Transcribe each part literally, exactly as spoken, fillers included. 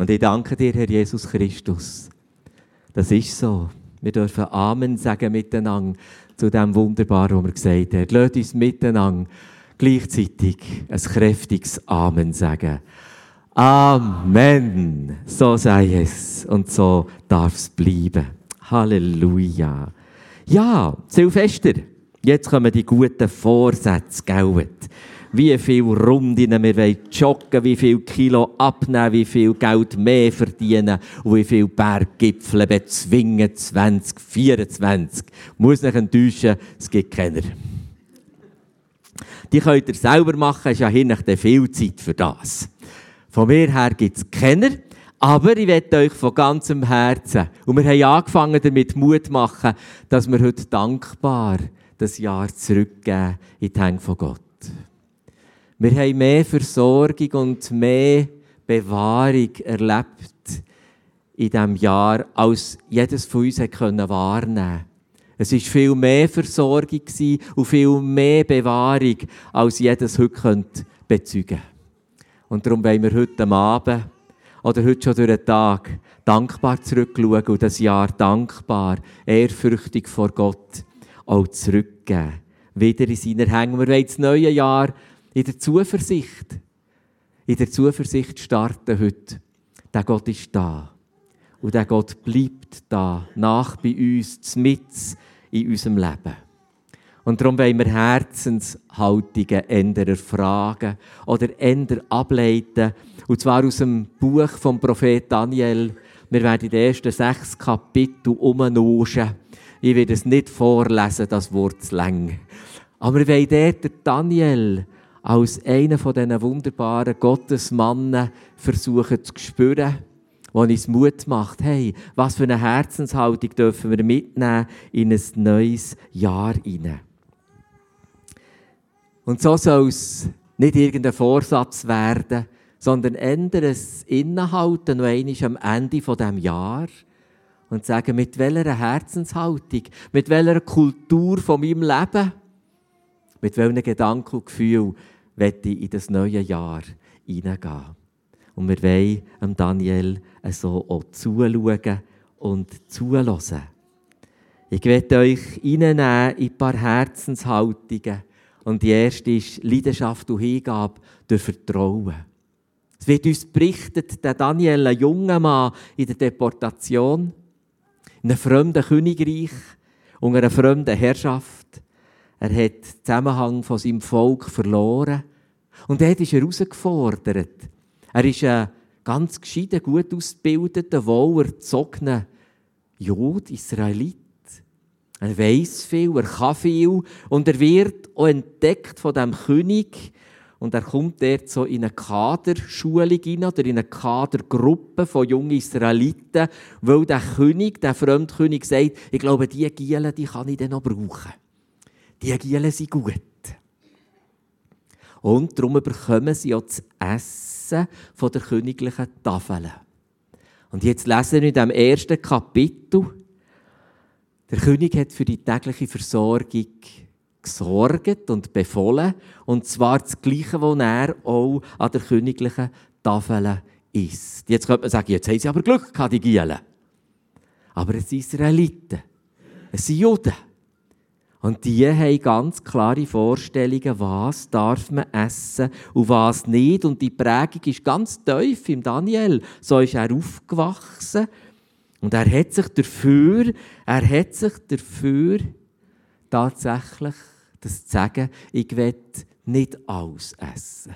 Und ich danke dir, Herr Jesus Christus. Das ist so. Wir dürfen Amen sagen miteinander zu dem Wunderbaren, was wir gesagt haben. Lasst uns miteinander gleichzeitig ein kräftiges Amen sagen. Amen. So sei es und so darf es bleiben. Halleluja. Ja, Silvester, jetzt kommen die guten Vorsätze, gell? Wie viele Runden wir joggen, wie viel Kilo abnehmen, wie viel Geld mehr verdienen und wie viele Berggipfel bezwingen zwanzig vierundzwanzig. Ich muss nicht enttäuschen, es gibt keiner. Die könnt ihr selber machen, ist ja hier nicht viel Zeit für das. Von mir her gibt es keiner, aber ich möchte euch von ganzem Herzen, und wir haben angefangen damit Mut zu machen, dass wir heute dankbar das Jahr zurückgeben in die Hände von Gott. Wir haben mehr Versorgung und mehr Bewahrung erlebt in diesem Jahr, als jedes von uns wahrnehmen konnte. Es war viel mehr Versorgung und viel mehr Bewahrung, als jedes heute bezeugen könnte. Und darum wollen wir heute Abend oder heute schon durch den Tag dankbar zurückschauen und das Jahr dankbar, ehrfürchtig vor Gott auch zurückgeben. Wieder in seiner Hände. Wir wollen das neue Jahr in der Zuversicht, in der Zuversicht starten heute. Der Gott ist da. Und der Gott bleibt da, nach bei uns, mitten in unserem Leben. Und darum wollen wir Herzenshaltungen ändern, erfragen oder ändern, ableiten. Und zwar aus dem Buch vom Prophet Daniel. Wir werden die ersten sechs Kapitel umnuschen. Ich werde es nicht vorlesen, das Wort zu lang. Aber wir wollen dort Daniel als einer von diesen wunderbaren Gottesmannen versuchen zu spüren, der uns Mut macht. Hey, was für eine Herzenshaltung dürfen wir mitnehmen in ein neues Jahr hinein. Und so soll es nicht irgendein Vorsatz werden, sondern ändern es Innehalten noch einmal am Ende dieses Jahres und sagen, mit welcher Herzenshaltung, mit welcher Kultur von meinem Leben, mit welchen Gedanken und Gefühlen möchte ich in das neue Jahr hineingehen. Und wir wollen Daniel so auch zuschauen und zuhören. Ich möchte euch hineinnehmen in ein paar Herzenshaltungen. Und die erste ist Leidenschaft und Hingabe durch Vertrauen. Es wird uns berichtet, der Daniel, ein junger Mann in der Deportation, in einem fremden Königreich, unter einer fremden Herrschaft. Er hat den Zusammenhang von seinem Volk verloren. Und dort ist er herausgefordert. Er ist ein ganz gescheiter, gut ausgebildeter, wohlerzogener Jude, Israelit. Er weiss viel, er kann viel und er wird auch entdeckt von diesem König. Und er kommt dort so in eine Kaderschulung hinein oder in eine Kadergruppe von jungen Israeliten, weil der König, der Fremdkönig, sagt, ich glaube, diese Gielen, die kann ich dann noch brauchen. Die Gielen sind gut. Und darum bekommen sie auch zu essen von der königlichen Tafel. Und jetzt lesen wir in diesem ersten Kapitel, der König hat für die tägliche Versorgung gesorgt und befohlen, und zwar das Gleiche, was er auch an der königlichen Tafel isst. Jetzt könnte man sagen, jetzt haben sie aber Glück gehabt, die Gielen. Aber es sind Israeliten, es sind Juden. Und die haben ganz klare Vorstellungen, was darf man essen und was nicht. Und die Prägung ist ganz tief im Daniel. So ist er aufgewachsen. Und er hat sich dafür, er hat sich dafür tatsächlich das zu sagen, ich will nicht alles essen.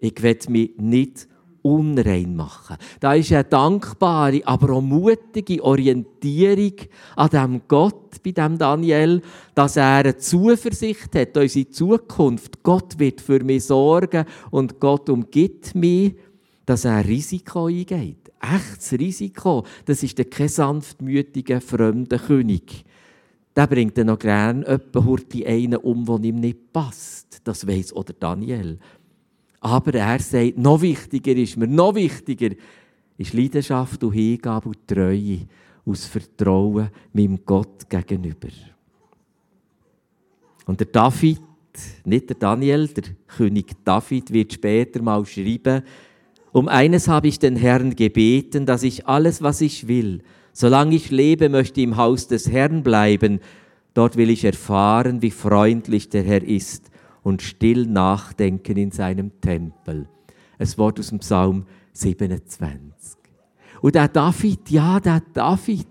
Ich will mich nicht unrein machen. Da ist eine dankbare, aber auch mutige Orientierung an diesem Gott, bei diesem Daniel, dass er eine Zuversicht hat, unsere Zukunft. Gott wird für mich sorgen und Gott umgibt mich, dass er Risiko eingeht. Echtes Risiko. Das ist der kein sanftmütiger, fremder König. Der bringt dann noch gern jemanden hurti einen um, der ihm nicht passt. Das weiss oder Daniel. Aber er sagt, noch wichtiger ist mir, noch wichtiger ist Leidenschaft und Hingabe und Treue aus Vertrauen meinem Gott gegenüber. Und der David, nicht der Daniel, der König David, wird später mal schreiben, Um eines habe ich den Herrn gebeten, dass ich alles, was ich will, solange ich lebe, möchte im Haus des Herrn bleiben. Dort will ich erfahren, wie freundlich der Herr ist und still nachdenken in seinem Tempel. Ein Wort aus dem Psalm siebenundzwanzig. Und der David, ja, der David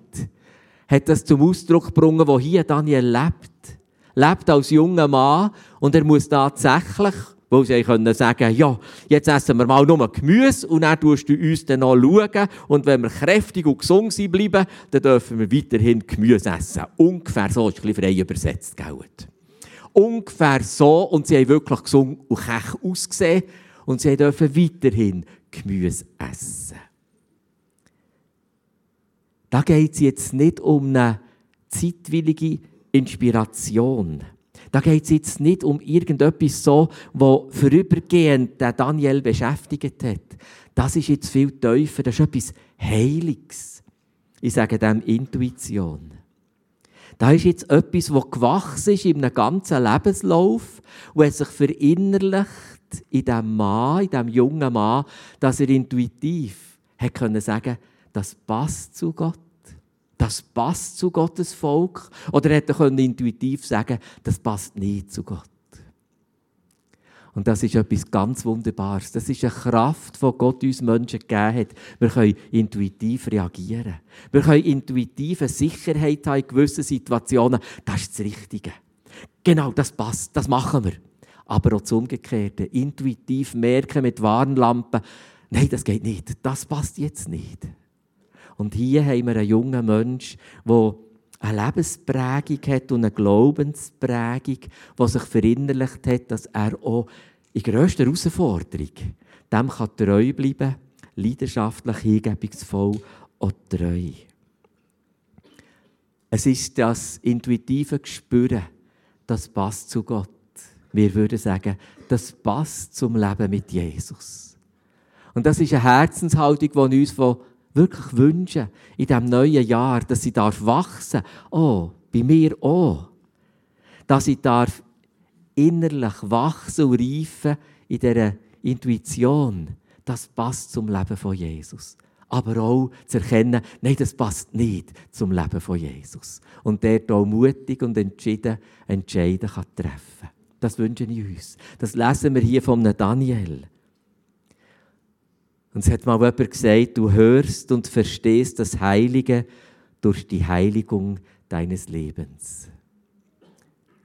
hat das zum Ausdruck gebracht, wo hier Daniel lebt. Lebt als junger Mann und er muss tatsächlich, wo sie können sagen, ja, jetzt essen wir mal nur Gemüse und dann tust du uns dann noch schauen. Und wenn wir kräftig und gesund sind bleiben, dann dürfen wir weiterhin Gemüse essen. Ungefähr so, ist ein bisschen frei übersetzt, gell? Ungefähr so, und sie haben wirklich gesund und kech ausgesehen und sie dürfen weiterhin Gemüse essen. Da geht es jetzt nicht um eine zeitwillige Inspiration. Da geht es jetzt nicht um irgendetwas so, was vorübergehend Daniel beschäftigt hat. Das ist jetzt viel tiefer, das ist etwas Heiliges. Ich sage dem Intuition. Da ist jetzt etwas, das gewachsen ist in einem ganzen Lebenslauf und es sich verinnerlicht in diesem Mann, in diesem jungen Mann, dass er intuitiv hat können sagen, das passt zu Gott. Das passt zu Gottes Volk. Oder hätte er intuitiv sagen können, das passt nicht zu Gott. Und das ist etwas ganz Wunderbares. Das ist eine Kraft, die Gott uns Menschen gegeben hat. Wir können intuitiv reagieren. Wir können intuitiv eine Sicherheit haben in gewissen Situationen. Das ist das Richtige. Genau, das passt, das machen wir. Aber auch das Umgekehrte. Intuitiv merken mit Warnlampen, nein, das geht nicht, das passt jetzt nicht. Und hier haben wir einen jungen Menschen, der eine Lebensprägung hat und eine Glaubensprägung, die sich verinnerlicht hat, dass er auch in grösster Herausforderung dem kann treu bleiben, leidenschaftlich, hingebungsvoll und treu. Es ist das intuitive Gespür, das passt zu Gott. Wir würden sagen, das passt zum Leben mit Jesus. Und das ist eine Herzenshaltung, die uns von wirklich wünschen, in diesem neuen Jahr, dass sie wachsen darf. Oh, bei mir auch. Dass ich darf innerlich wachsen und reifen in dieser Intuition. Das passt zum Leben von Jesus. Aber auch zu erkennen, nein, das passt nicht zum Leben von Jesus. Und der auch mutig und entschieden entscheiden kann treffen. Das wünschen wir uns. Das lesen wir hier von Daniel. Und es hat mal jemand gesagt, du hörst und verstehst das Heilige durch die Heiligung deines Lebens.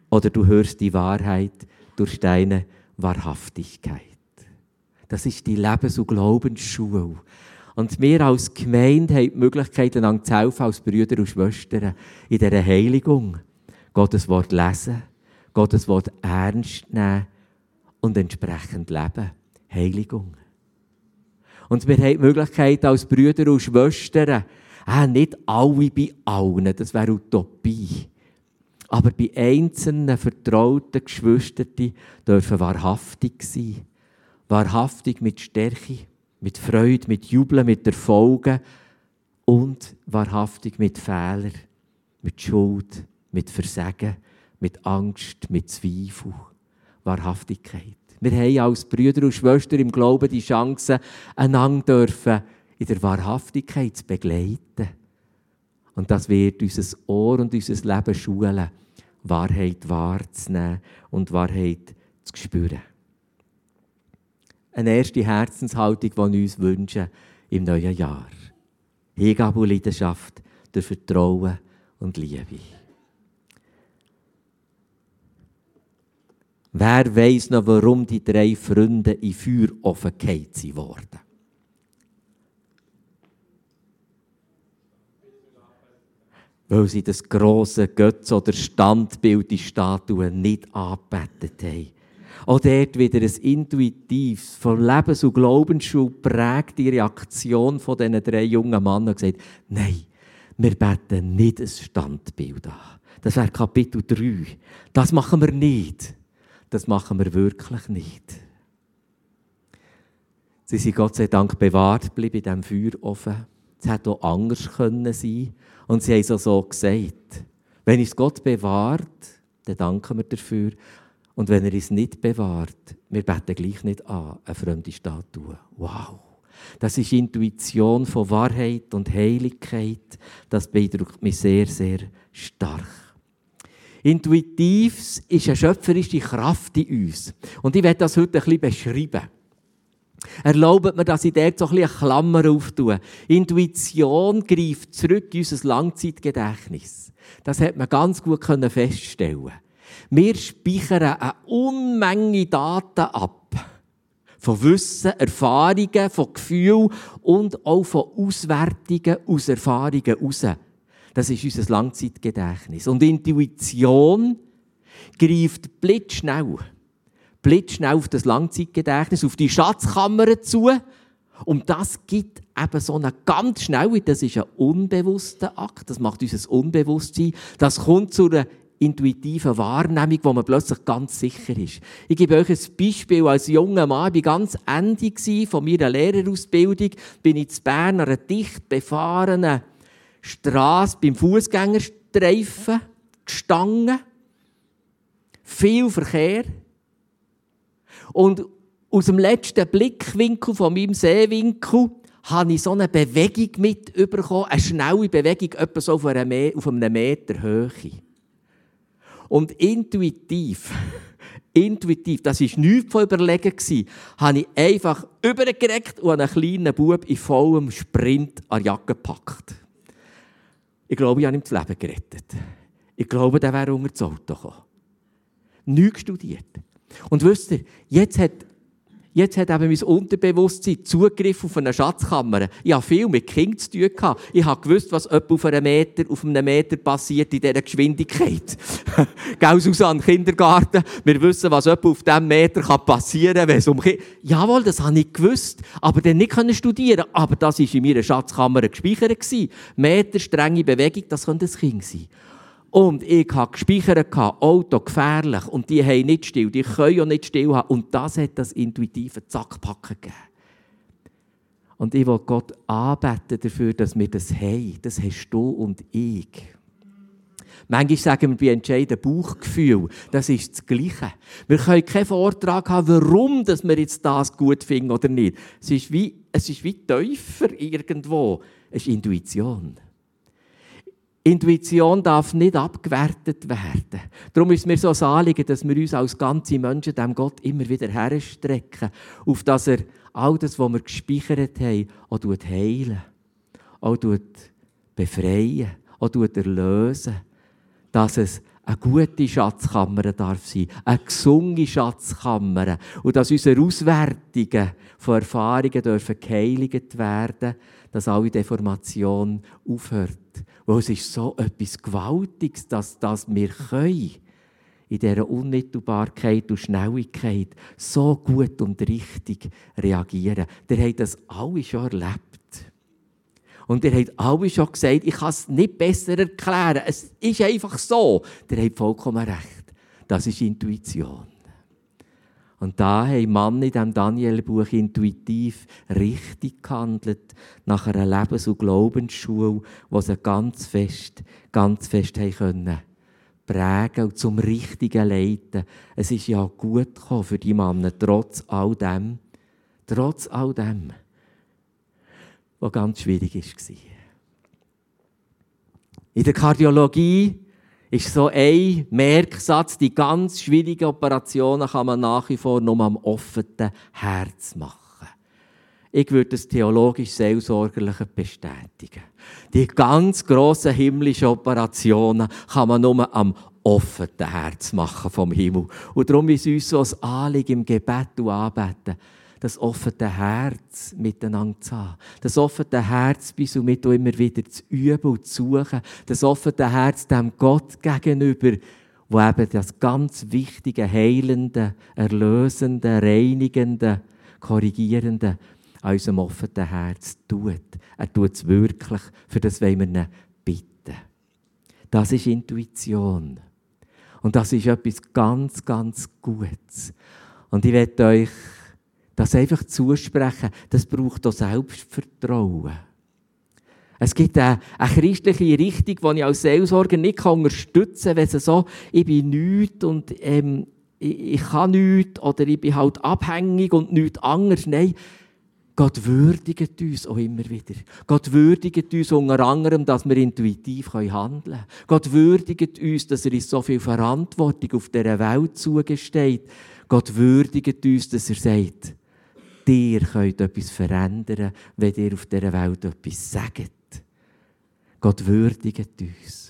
Oder du hörst die Wahrheit durch deine Wahrhaftigkeit. Das ist die Lebens- und Glaubensschule. Und wir als Gemeinde haben die Möglichkeit, einander zu helfen, als Brüder und Schwestern, in dieser Heiligung Gottes Wort lesen, Gottes Wort ernst nehmen und entsprechend leben. Heiligung. Und wir haben die Möglichkeit, als Brüder und Schwestern, ah, nicht alle bei allen, das wäre Utopie, aber bei einzelnen vertrauten Geschwistern dürfen wahrhaftig sein. Wahrhaftig mit Stärke, mit Freude, mit Jubeln, mit Erfolgen und wahrhaftig mit Fehlern, mit Schuld, mit Versagen, mit Angst, mit Zweifel. Wahrhaftigkeit. Wir haben als Brüder und Schwestern im Glauben die Chance, einander dürfen in der Wahrhaftigkeit zu begleiten. Und das wird unser Ohr und unser Leben schulen, Wahrheit wahrzunehmen und Wahrheit zu spüren. Eine erste Herzenshaltung, die wir uns wünschen im neuen Jahr. Hingabe und Leidenschaft durch Vertrauen und Liebe. Wer weiss noch, warum die drei Freunde in Feuerofen gefallen wurden? Weil sie das grosse Götz- oder Standbild, die Statue, nicht angebetet haben. Auch dort wieder ein intuitives, vom Lebens- und Glaubensschule prägte Reaktion von diesen drei jungen Männern und gesagt, nein, wir beten nicht ein Standbild an. Das wäre Kapitel drei. Das machen wir nicht. Das machen wir wirklich nicht. Sie sind Gott sei Dank bewahrt geblieben in diesem Feuerofen. Es hätte auch anders können sein. Und sie haben es auch so gesagt. Wenn uns Gott bewahrt, dann danken wir dafür. Und wenn er uns nicht bewahrt, wir beten gleich nicht an eine fremde Statue. Wow! Das ist Intuition von Wahrheit und Heiligkeit. Das beeindruckt mich sehr, sehr stark. Intuitiv ist eine schöpferische Kraft in uns. Und ich werde das heute ein bisschen beschreiben. Erlaubt mir, dass ich dort so ein bisschen eine Klammer auftue. Intuition greift zurück in unser Langzeitgedächtnis. Das hat man ganz gut feststellen. Wir speichern eine Unmenge Daten ab. Von Wissen, Erfahrungen, von Gefühlen und auch von Auswertungen aus Erfahrungen heraus. Das ist unser Langzeitgedächtnis. Und Intuition greift blitzschnell. blitzschnell auf das Langzeitgedächtnis, auf die Schatzkammer zu. Und das gibt eben so eine ganz schnelle, das ist ein unbewusster Akt, das macht unser Unbewusstsein. Das kommt zu einer intuitiven Wahrnehmung, wo man plötzlich ganz sicher ist. Ich gebe euch ein Beispiel. Als junger Mann war ich ganz Ende von meiner Lehrerausbildung, bin ich in Bern an einer dicht befahrenen Strasse beim Fußgängerstreifen gestanden. Viel Verkehr. Und aus dem letzten Blickwinkel von meinem Sehwinkel habe ich so eine Bewegung mitbekommen, eine schnelle Bewegung, etwa so auf einem Meter Höhe. Und intuitiv, intuitiv, das war nichts von Überlegen, habe ich einfach übergereckt und einen kleinen Bub in vollem Sprint an die Jacke gepackt. Ich glaube, ich habe ihm das Leben gerettet. Ich glaube, der wäre unter das Auto gekommen. Nichts studiert. Und wisst ihr, jetzt hat, jetzt hat eben mein Unterbewusstsein Zugriff auf eine Schatzkammer. Ich hatte viel mit Kindern zu tun gehabt. Ich wusste, was etwa auf einem Meter, auf einem Meter passiert in dieser Geschwindigkeit. Gell, Susanne, Kindergarten, wir wissen, was etwa auf diesem Meter passieren kann, wenn es um Kinder... Jawohl, das habe ich gewusst, aber dann nicht studieren können. Aber das war in meiner Schatzkammer gespeichert. Meter, strenge Bewegung, das könnte ein Kind sein. Und ich habe gespeichert, Auto gefährlich. Und die haben nicht still, die können ja nicht still haben. Und das hat das intuitive Zackpacken gegeben. Und ich will Gott anbeten dafür, dass wir das haben. Das hast du und ich. Manchmal sagen wir bei entscheidenden Bauchgefühl, das ist das Gleiche. Wir können keinen Vortrag haben, warum wir jetzt das gut finden oder nicht. Es ist wie, es ist wie Täufer irgendwo. Es ist Intuition. Intuition darf nicht abgewertet werden. Darum ist es mir so ein Anliegen, dass wir uns als ganze Menschen dem Gott immer wieder herstrecken, auf dass er all das, was wir gespeichert haben, auch heilen, auch befreien, auch erlösen. Dass es eine gute Schatzkammer darf sein, eine gesunde Schatzkammer. Und dass unsere Auswertungen von Erfahrungen dürfen geheiligt werden, dass alle Deformation aufhört. Weil es ist so etwas Gewaltiges, dass, dass wir können, in dieser Unmittelbarkeit und Schnelligkeit so gut und richtig reagieren. Ihr habt das alle schon erlebt. Und ihr habt alle schon gesagt, ich kann es nicht besser erklären. Es ist einfach so. Ihr habt vollkommen recht. Das ist Intuition. Und da haben Mann in diesem Daniel-Buch intuitiv richtig gehandelt, nach einer Lebens- und Glaubensschule, die sie ganz fest, ganz fest haben können prägen und zum Richtigen leiten. Es ist ja gut gekommen für die Männer, trotz all dem, trotz all dem, was ganz schwierig war. In der Kardiologie ist so ein Merksatz, die ganz schwierigen Operationen kann man nach wie vor nur am offenen Herz machen. Ich würde das theologisch-seelsorgerlich bestätigen. Die ganz grossen himmlischen Operationen kann man nur am offenen Herz machen vom Himmel. Und darum ist uns so ein Anliegen im Gebet und Anbeten, das offene Herz miteinander zu haben. Das offene Herz bis und mit immer wieder zu üben und zu suchen. Das offene Herz dem Gott gegenüber, wo eben das ganz wichtige, heilende, erlösende, reinigende, korrigierende an unserem offenen Herz tut. Er tut es wirklich, für das wollen wir ihn bitten. Das ist Intuition. Und das ist etwas ganz, ganz Gutes. Und ich möchte euch das einfach zusprechen, das braucht auch Selbstvertrauen. Es gibt eine, eine christliche Richtung, die ich als Seelsorger nicht unterstützen kann, wenn es so, ich bin nichts und ähm, ich, ich kann nichts oder ich bin halt abhängig und nichts anderes. Nein, Gott würdigt uns auch immer wieder. Gott würdigt uns unter anderem, dass wir intuitiv handeln können. Gott würdigt uns, dass er uns so viel Verantwortung auf dieser Welt zugesteht. Gott würdigt uns, dass er sagt, ihr könnt etwas verändern, wenn ihr auf dieser Welt etwas sagt. Gott würdigt uns.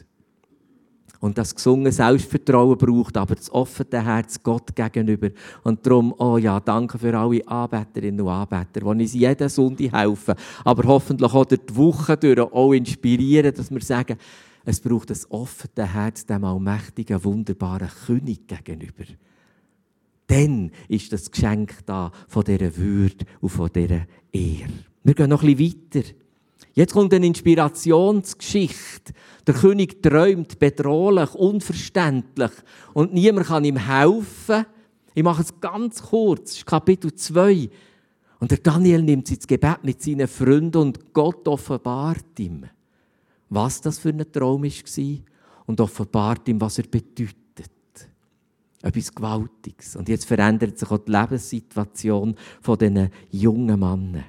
Und das gesunde Selbstvertrauen braucht aber das offene Herz Gott gegenüber. Und darum, oh ja, danke für alle Anbeterinnen und Anbeter, die uns jeden Sonntag helfen, aber hoffentlich auch durch die Woche durch auch inspirieren, dass wir sagen, es braucht das offene Herz dem allmächtigen, wunderbaren König gegenüber. Dann ist das Geschenk da von dieser Würde und von dieser Ehre. Wir gehen noch ein bisschen weiter. Jetzt kommt eine Inspirationsgeschichte. Der König träumt bedrohlich, unverständlich und niemand kann ihm helfen. Ich mache es ganz kurz, das ist Kapitel zwei. Und der Daniel nimmt sich ins Gebet mit seinen Freunden und Gott offenbart ihm, was das für ein Traum war und offenbart ihm, was er bedeutet. Etwas Gewaltiges. Und jetzt verändert sich auch die Lebenssituation von diesen jungen Männern.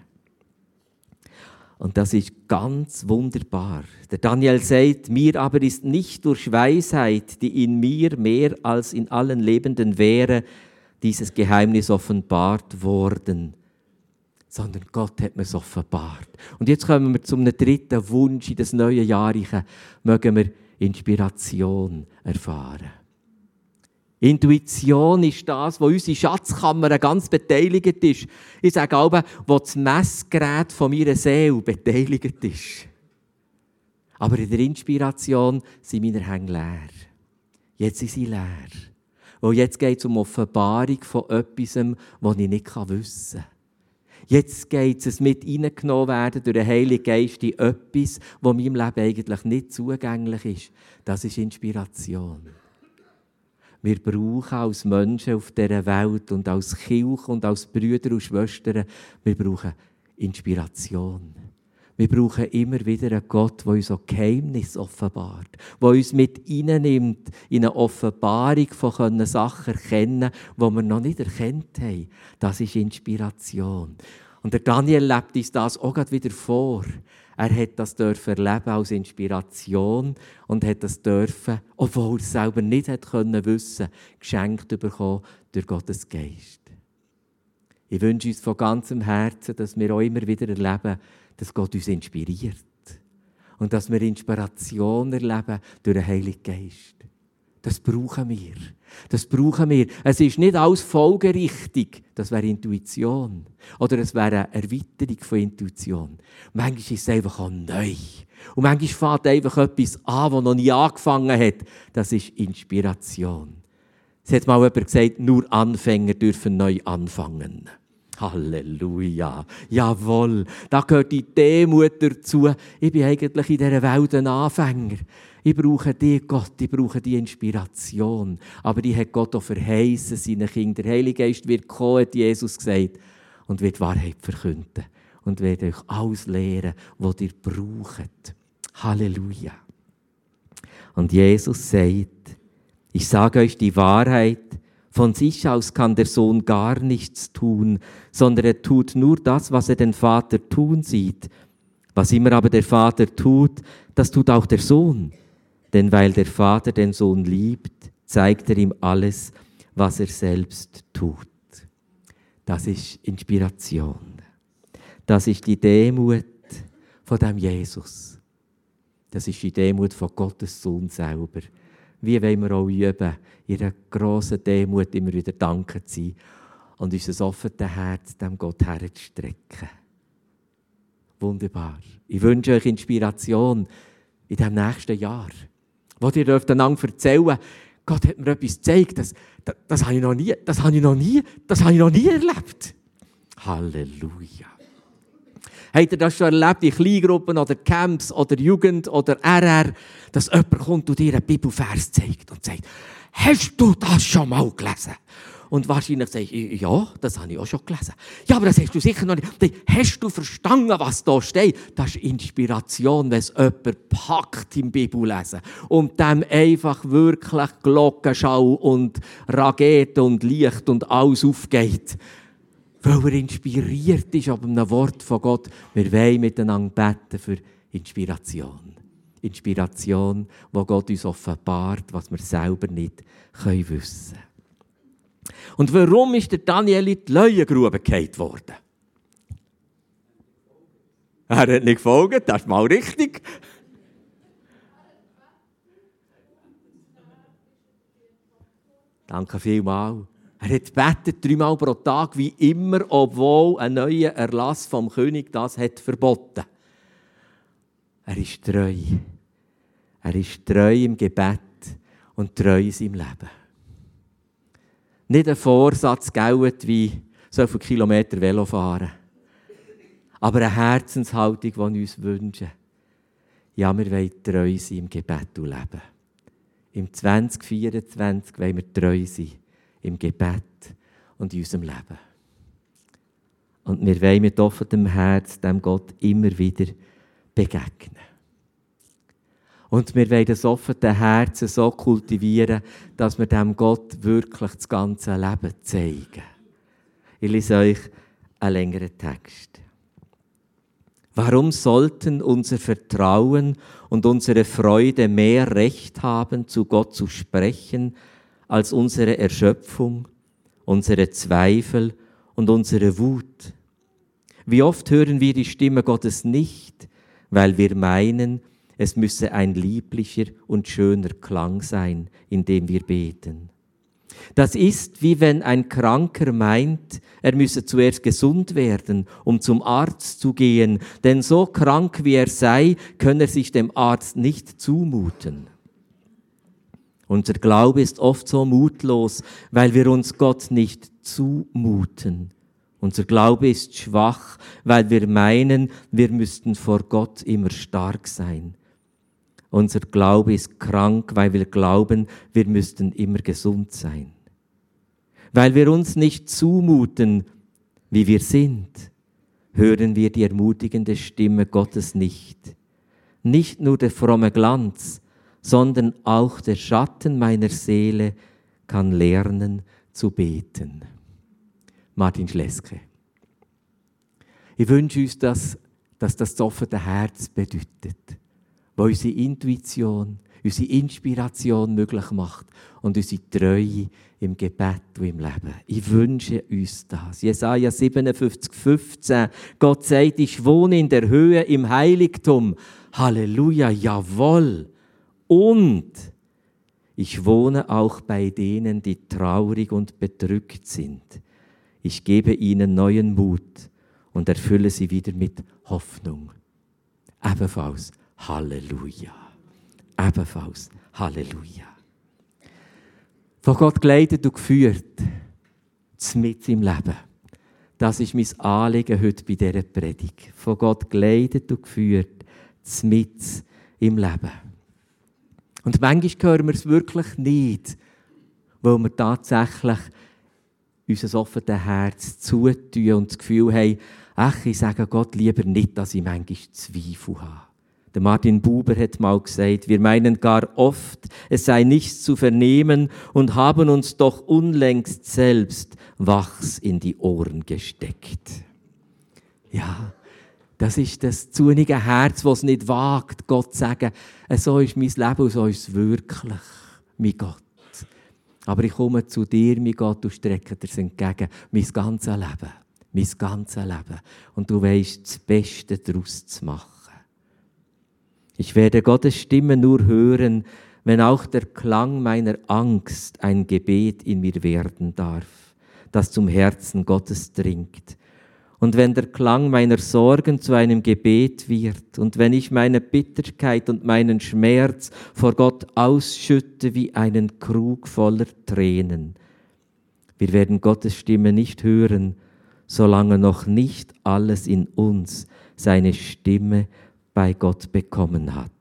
Und das ist ganz wunderbar. Der Daniel sagt, mir aber ist nicht durch Weisheit, die in mir mehr als in allen Lebenden wäre, dieses Geheimnis offenbart worden. Sondern Gott hat mir es offenbart. Und jetzt kommen wir zum dritten Wunsch in das neue Jahr. Mögen wir Inspiration erfahren. Intuition ist das, wo unsere Schatzkammer ganz beteiligt ist. Ich sage auch, wo das Messgerät von meiner Seele beteiligt ist. Aber in der Inspiration sind meine Hände leer. Jetzt sind sie leer. Und jetzt geht es um Offenbarung von etwas, was ich nicht wissen kann. Jetzt geht es mit hineingenommen werden durch den Heiligen Geist in etwas, was meinem Leben eigentlich nicht zugänglich ist. Das ist Inspiration. Wir brauchen als Menschen auf dieser Welt und als Kirche und als Brüder und Schwestern, wir brauchen Inspiration. Wir brauchen immer wieder einen Gott, der uns auch Geheimnisse offenbart, der uns mit hineinnimmt in eine Offenbarung von Sachen erkennen, die wir noch nicht erkannt haben. Das ist Inspiration. Und der Daniel lebt uns das auch gerade wieder vor. Er hat das dürfen erleben als Inspiration und hat das dürfen, obwohl er es selber nicht hat können wissen, geschenkt bekommen durch Gottes Geist. Ich wünsche uns von ganzem Herzen, dass wir auch immer wieder erleben, dass Gott uns inspiriert und dass wir Inspiration erleben durch den Heiligen Geist. Das brauchen wir. Das brauchen wir. Es ist nicht alles folgerichtig. Das wäre Intuition. Oder es wäre eine Erweiterung von Intuition. Manchmal ist es einfach auch neu. Und manchmal fängt einfach etwas an, das noch nie angefangen hat. Das ist Inspiration. Es hat mal jemand gesagt, nur Anfänger dürfen neu anfangen. Halleluja. Jawohl. Da gehört die Demut dazu. Ich bin eigentlich in dieser Welt ein Anfänger. Ich brauche dich, Gott, ich brauche die Inspiration. Aber die hat Gott auch verheißen, seinen Kindern. Der Heilige Geist wird kommen, hat Jesus gesagt, und wird Wahrheit verkünden. Und wird euch alles lehren, was ihr braucht. Halleluja. Und Jesus sagt, ich sage euch die Wahrheit, von sich aus kann der Sohn gar nichts tun, sondern er tut nur das, was er den Vater tun sieht. Was immer aber der Vater tut, das tut auch der Sohn. Denn weil der Vater den Sohn liebt, zeigt er ihm alles, was er selbst tut. Das ist Inspiration. Das ist die Demut von dem Jesus. Das ist die Demut von Gottes Sohn selber. Wie wollen wir auch üben, in einer grossen Demut immer wieder dankend zu sein und unser offenes Herz dem Gott herzustrecken. Wunderbar. Ich wünsche euch Inspiration in diesem nächsten Jahr, wo ihr dürft einander erzählen, Gott hat mir etwas gezeigt, das, das, das habe ich noch nie, das habe ich noch nie, das habe ich noch nie erlebt. Halleluja. Habt ihr das schon erlebt in Kleingruppen oder Camps oder Jugend oder R R, dass jemand kommt und dir einen Bibelvers zeigt und sagt, hast du das schon mal gelesen? Und wahrscheinlich sagst du, ja, das habe ich auch schon gelesen. Ja, aber das hast du sicher noch nicht. Hast du verstanden, was da steht? Das ist Inspiration, wenn es jemand packt im Bibellesen und dem einfach wirklich Glockenschau und Rakete und Licht und alles aufgeht. weil er inspiriert ist ab einem Wort von Gott. Wir wollen miteinander beten für Inspiration. Inspiration, wo Gott uns offenbart, was wir selber nicht können wissen. Und warum ist der Daniel in die Löwengrube gefallen worden? Er hat nicht gefolgt, das ist mal richtig. Danke vielmals. Er hat gebetet, dreimal pro Tag, wie immer, obwohl ein neuer Erlass vom König das hat verboten. Er ist treu. Er ist treu im Gebet und treu in seinem Leben. Nicht ein Vorsatz gilt wie so viele Kilometer Velo fahren, aber eine Herzenshaltung, die wir uns wünschen. Ja, wir wollen treu sein im Gebet und Leben. Im zwanzig vierundzwanzig wollen wir treu sein im Gebet und in unserem Leben. Und wir wollen mit offenem Herz dem Gott immer wieder begegnen. Und wir wollen das offene Herz so kultivieren, dass wir dem Gott wirklich das ganze Leben zeigen. Ich lese euch einen längeren Text. Warum sollten unser Vertrauen und unsere Freude mehr Recht haben, zu Gott zu sprechen, als unsere Erschöpfung, unsere Zweifel und unsere Wut? Wie oft hören wir die Stimme Gottes nicht, weil wir meinen, es müsse ein lieblicher und schöner Klang sein, in dem wir beten. Das ist, wie wenn ein Kranker meint, er müsse zuerst gesund werden, um zum Arzt zu gehen, denn so krank wie er sei, könne er sich dem Arzt nicht zumuten. Unser Glaube ist oft so mutlos, weil wir uns Gott nicht zumuten. Unser Glaube ist schwach, weil wir meinen, wir müssten vor Gott immer stark sein. Unser Glaube ist krank, weil wir glauben, wir müssten immer gesund sein. Weil wir uns nicht zumuten, wie wir sind, hören wir die ermutigende Stimme Gottes nicht. Nicht nur der fromme Glanz, sondern auch der Schatten meiner Seele kann lernen zu beten. Martin Schleske. Ich wünsche uns, dass, dass das das offene Herz bedeutet, wo unsere Intuition, unsere Inspiration möglich macht und unsere Treue im Gebet und im Leben. Ich wünsche uns das. Jesaja siebenundfünfzig, fünfzehn. Gott sagt, ich wohne in der Höhe im Heiligtum. Halleluja, jawohl. Und ich wohne auch bei denen, die traurig und bedrückt sind. Ich gebe ihnen neuen Mut und erfülle sie wieder mit Hoffnung. Ebenfalls Halleluja. Ebenfalls Halleluja. Von Gott geleitet und geführt, mitten im Leben. Das ist mein Anliegen heute bei dieser Predigt. Von Gott geleitet und geführt, mitten im Leben. Und manchmal hören wir es wirklich nicht, weil wir tatsächlich unser offenes Herz zutun und das Gefühl haben, ach, ich sage Gott lieber nicht, dass ich manchmal Zweifel habe. Der Martin Buber hat mal gesagt, wir meinen gar oft, es sei nichts zu vernehmen und haben uns doch unlängst selbst Wachs in die Ohren gesteckt. Ja, das ist das zunige Herz, das es nicht wagt, Gott zu sagen, so ist mein Leben und so ist es wirklich, mein Gott. Aber ich komme zu dir, mein Gott, und strecke dir entgegen mein ganzes Leben, mein ganzes Leben. Und du weisst, das Beste daraus zu machen. Ich werde Gottes Stimme nur hören, wenn auch der Klang meiner Angst ein Gebet in mir werden darf, das zum Herzen Gottes dringt. Und wenn der Klang meiner Sorgen zu einem Gebet wird und wenn ich meine Bitterkeit und meinen Schmerz vor Gott ausschütte wie einen Krug voller Tränen. Wir werden Gottes Stimme nicht hören, solange noch nicht alles in uns seine Stimme bei Gott bekommen hat.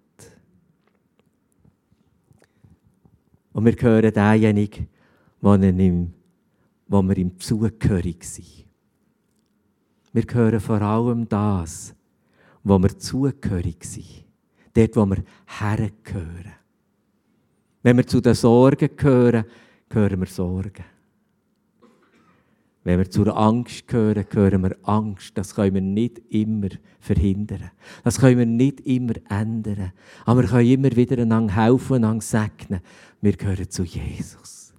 Und wir hören denjenigen, wo wir ihm zugehörig sind. Wir hören vor allem das, wo wir zugehörig sind. Dort, wo wir hergehören. Wenn wir zu den Sorgen gehören, hören wir Sorgen. Wenn wir zur Angst gehören, gehören wir Angst. Das können wir nicht immer verhindern. Das können wir nicht immer ändern. Aber wir können immer wieder einander helfen, einander segnen. Wir gehören zu Jesus.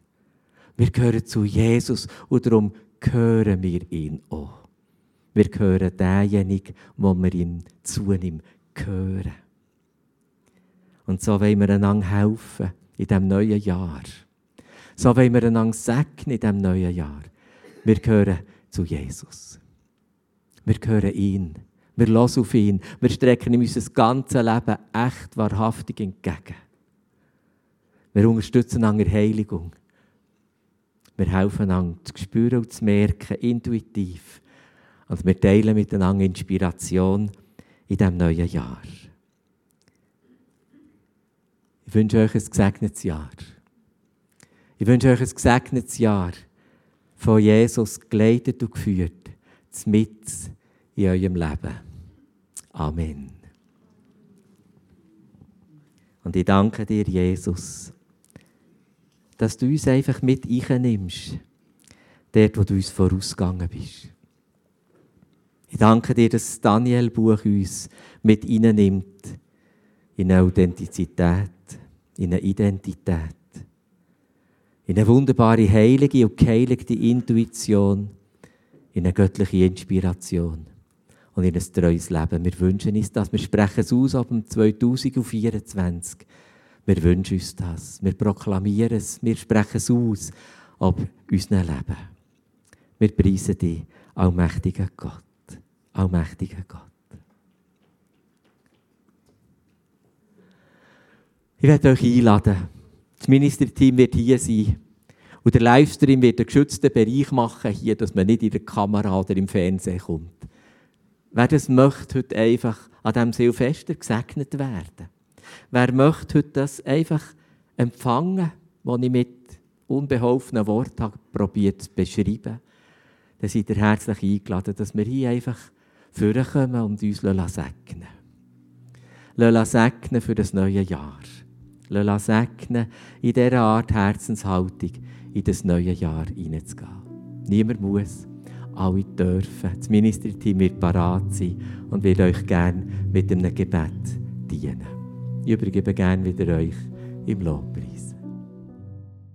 Wir gehören zu Jesus und darum gehören wir ihn auch. Wir gehören denjenigen, wo wir ihm zu ihm gehören. Und so wollen wir einander helfen in diesem neuen Jahr. So wollen wir einander segnen in diesem neuen Jahr. Wir gehören zu Jesus. Wir hören ihn. Wir hören auf ihn. Wir strecken ihm unser ganzes Leben echt wahrhaftig entgegen. Wir unterstützen einander in der Heiligung. Wir helfen einander zu spüren und zu merken, intuitiv. Und wir teilen miteinander Inspiration in diesem neuen Jahr. Ich wünsche euch ein gesegnetes Jahr. Ich wünsche euch ein gesegnetes Jahr, von Jesus geleitet und geführt, mitten in eurem Leben. Amen. Und ich danke dir, Jesus, dass du uns einfach mit einnimmst, dort, wo du uns vorausgegangen bist. Ich danke dir, dass das Daniel-Buch uns mit einnimmt in eine Authentizität, in eine Identität, in eine wunderbare heilige und geheiligte Intuition, in eine göttliche Inspiration und in ein treues Leben. Wir wünschen uns das. Wir sprechen es aus ab dem zwanzig vierundzwanzig. Wir wünschen uns das. Wir proklamieren es. Wir sprechen es aus ab unserem Leben. Wir preisen dich, allmächtiger Gott. Allmächtiger Gott. Ich werde euch einladen. Das Ministerteam wird hier sein. Und der Livestream wird einen geschützten Bereich machen, hier, dass man nicht in der Kamera oder im Fernsehen kommt. Wer das möchte, heute einfach an diesem Silvester gesegnet werden. Wer möchte heute das einfach empfangen, was ich mit unbeholfenen Worten habe probiert zu beschreiben, dann seid ihr herzlich eingeladen, dass wir hier einfach vorkommen und uns segnen lassen. Segnen für das neue Jahr. Lass segnen, in dieser Art Herzenshaltung in das neue Jahr hineinzugehen. Niemand muss, alle dürfen. Das Ministerteam wird parat sein und wird euch gerne mit einem Gebet dienen. Ich übergebe gerne wieder euch im Lobpreis.